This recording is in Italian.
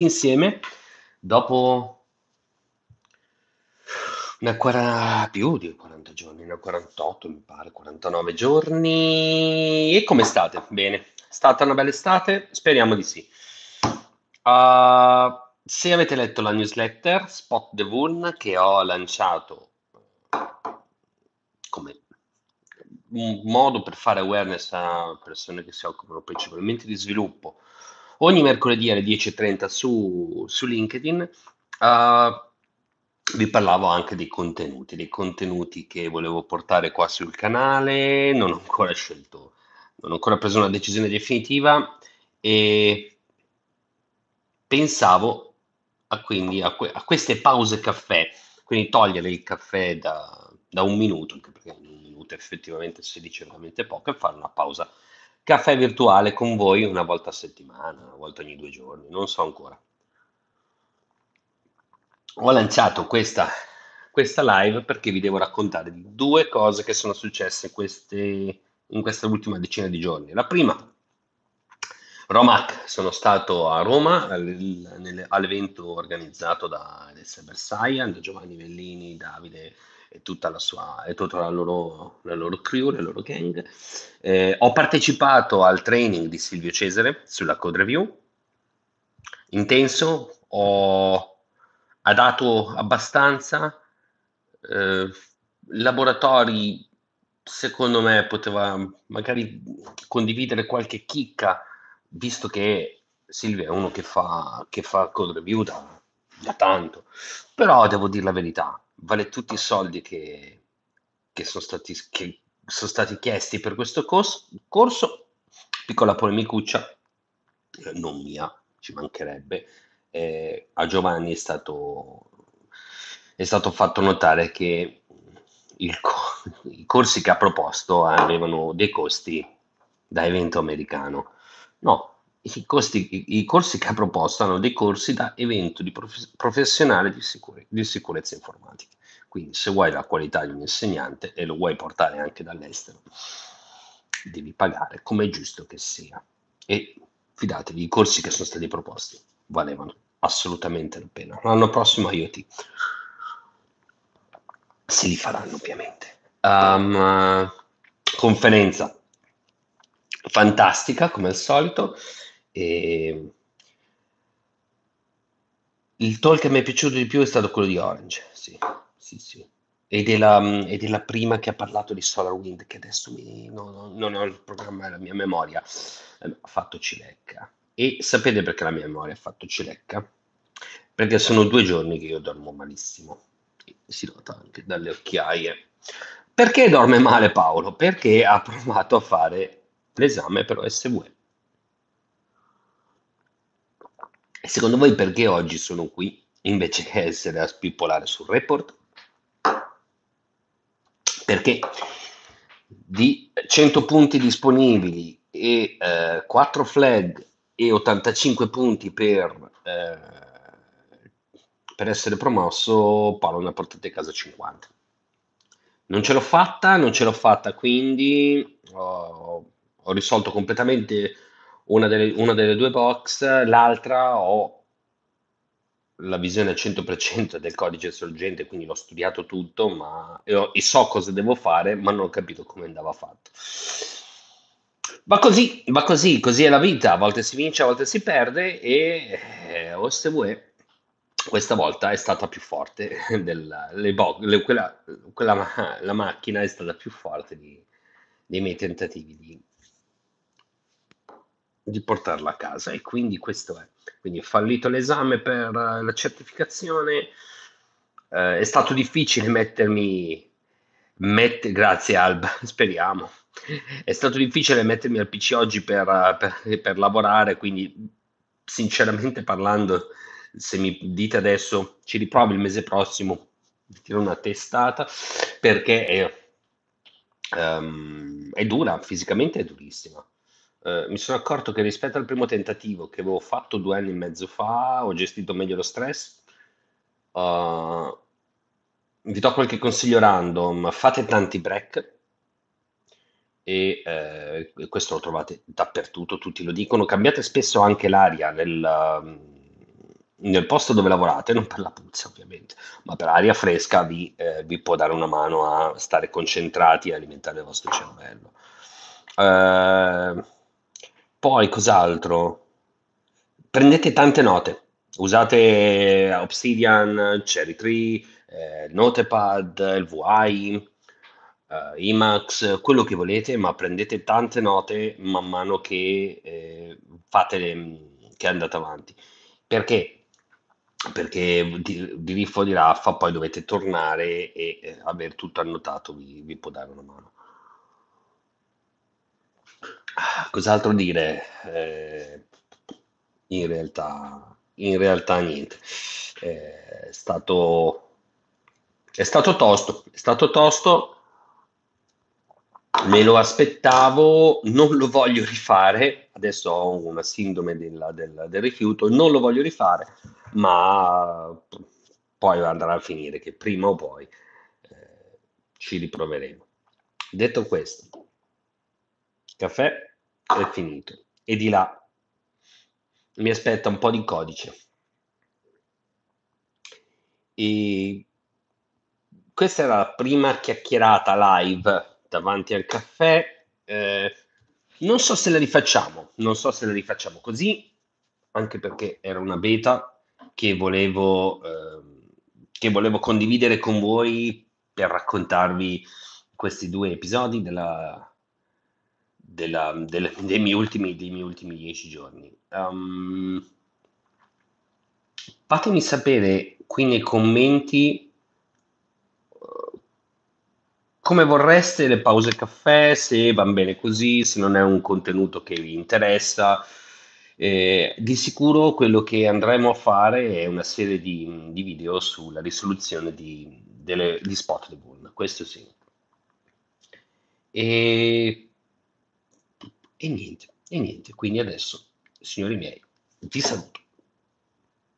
insieme dopo più di 40 giorni, 48 mi pare, 49 giorni. E come state? Bene, è stata una bella estate? Speriamo di sì. Se avete letto la newsletter Spot the Moon che ho lanciato come un modo per fare awareness a persone che si occupano principalmente di sviluppo, ogni mercoledì alle 10:30 su LinkedIn, vi parlavo anche dei contenuti che volevo portare qua sul canale. Non ho ancora scelto, non ho ancora preso una decisione definitiva e pensavo quindi a queste pause caffè, quindi togliere il caffè da un minuto, anche perché in un minuto effettivamente si dice veramente poco, e fare una pausa caffè virtuale con voi una volta a settimana, una volta ogni 2 giorni, non so ancora. Ho lanciato questa live perché vi devo raccontare di 2 cose che sono successe in questa ultima decina di giorni. La prima, RomHack, sono stato a Roma all'evento organizzato da Alessandro Barsotti, da Giovanni Mellini, Davide e tutta la loro crew, la loro gang. Ho partecipato al training di Silvio Cesare sulla code review, intenso, ho dato abbastanza, laboratori secondo me poteva magari condividere qualche chicca, visto che Silvio è uno che fa code review da tanto, però devo dire la verità, vale tutti i soldi che sono stati chiesti per questo corso. Piccola polemicuccia, non mia, ci mancherebbe. A Giovanni è stato fatto notare che i corsi che ha proposto avevano dei costi da evento americano. No, i corsi che ha proposto hanno dei corsi da evento di professionale di sicurezza informatica. Quindi se vuoi la qualità di un insegnante e lo vuoi portare anche dall'estero, devi pagare come è giusto che sia. E fidatevi, i corsi che sono stati proposti valevano assolutamente la pena. L'anno prossimo aiuti se li faranno ovviamente. Conferenza fantastica come al solito, e il talk che mi è piaciuto di più è stato quello di Orange, sì. Ed è la prima che ha parlato di Solar Wind, che adesso non ho il programma della mia memoria, ha fatto cilecca. E sapete perché la mia memoria ha fatto cilecca? Perché sono 2 giorni che io dormo malissimo, si nota anche dalle occhiaie. Perché dorme male Paolo? Perché ha provato a fare l'esame per OSWE. E secondo voi perché oggi sono qui invece che essere a spippolare sul report? Perché di 100 punti disponibili e 4 flag e 85 punti per essere promosso, Paolo ne ha portate a casa 50. Non ce l'ho fatta, quindi ho risolto completamente una delle 2 box, l'altra ho la visione al 100% del codice sorgente, quindi l'ho studiato tutto, e so cosa devo fare, ma non ho capito come andava fatto. Va così è la vita, a volte si vince, a volte si perde, e OSWE questa volta è stata più forte, la macchina è stata più forte dei miei tentativi di portarla a casa, e quindi questo è. Quindi ho fallito l'esame per la certificazione, è stato difficile grazie Alba, speriamo. È stato difficile mettermi al PC oggi per lavorare, quindi sinceramente parlando, se mi dite adesso ci riprovi il mese prossimo, mi tiro una testata, perché è dura, fisicamente è durissima. Mi sono accorto che rispetto al primo tentativo che avevo fatto 2 anni e mezzo fa, ho gestito meglio lo stress. Vi do qualche consiglio random: fate tanti break. E questo lo trovate dappertutto, tutti lo dicono. Cambiate spesso anche l'aria nel posto dove lavorate, non per la puzza ovviamente, ma per aria fresca, vi può dare una mano a stare concentrati e alimentare il vostro cervello. Poi cos'altro? Prendete tante note, usate Obsidian, Cherry Tree, Notepad, il VI, Emacs, quello che volete, ma prendete tante note man mano che andate avanti. Perché? Perché di riffo di raffa poi dovete tornare e aver tutto annotato vi può dare una mano. Cos'altro dire? In realtà niente. È stato tosto, è stato tosto. Me lo aspettavo, non lo voglio rifare. Adesso ho una sindrome del rifiuto, non lo voglio rifare, ma poi andrà a finire che prima o poi ci riproveremo. Detto questo, caffè è finito e di là mi aspetta un po' di codice. E questa era la prima chiacchierata live davanti al caffè. Non so se la rifacciamo, così, anche perché era una beta che volevo condividere con voi per raccontarvi questi due episodi dei miei ultimi 10 giorni. Fatemi sapere qui nei commenti come vorreste le pause caffè, se va bene così, se non è un contenuto che vi interessa. Di sicuro quello che andremo a fare è una serie di video sulla risoluzione di Spot the Moon, questo sì. E niente, quindi adesso, signori miei, vi saluto.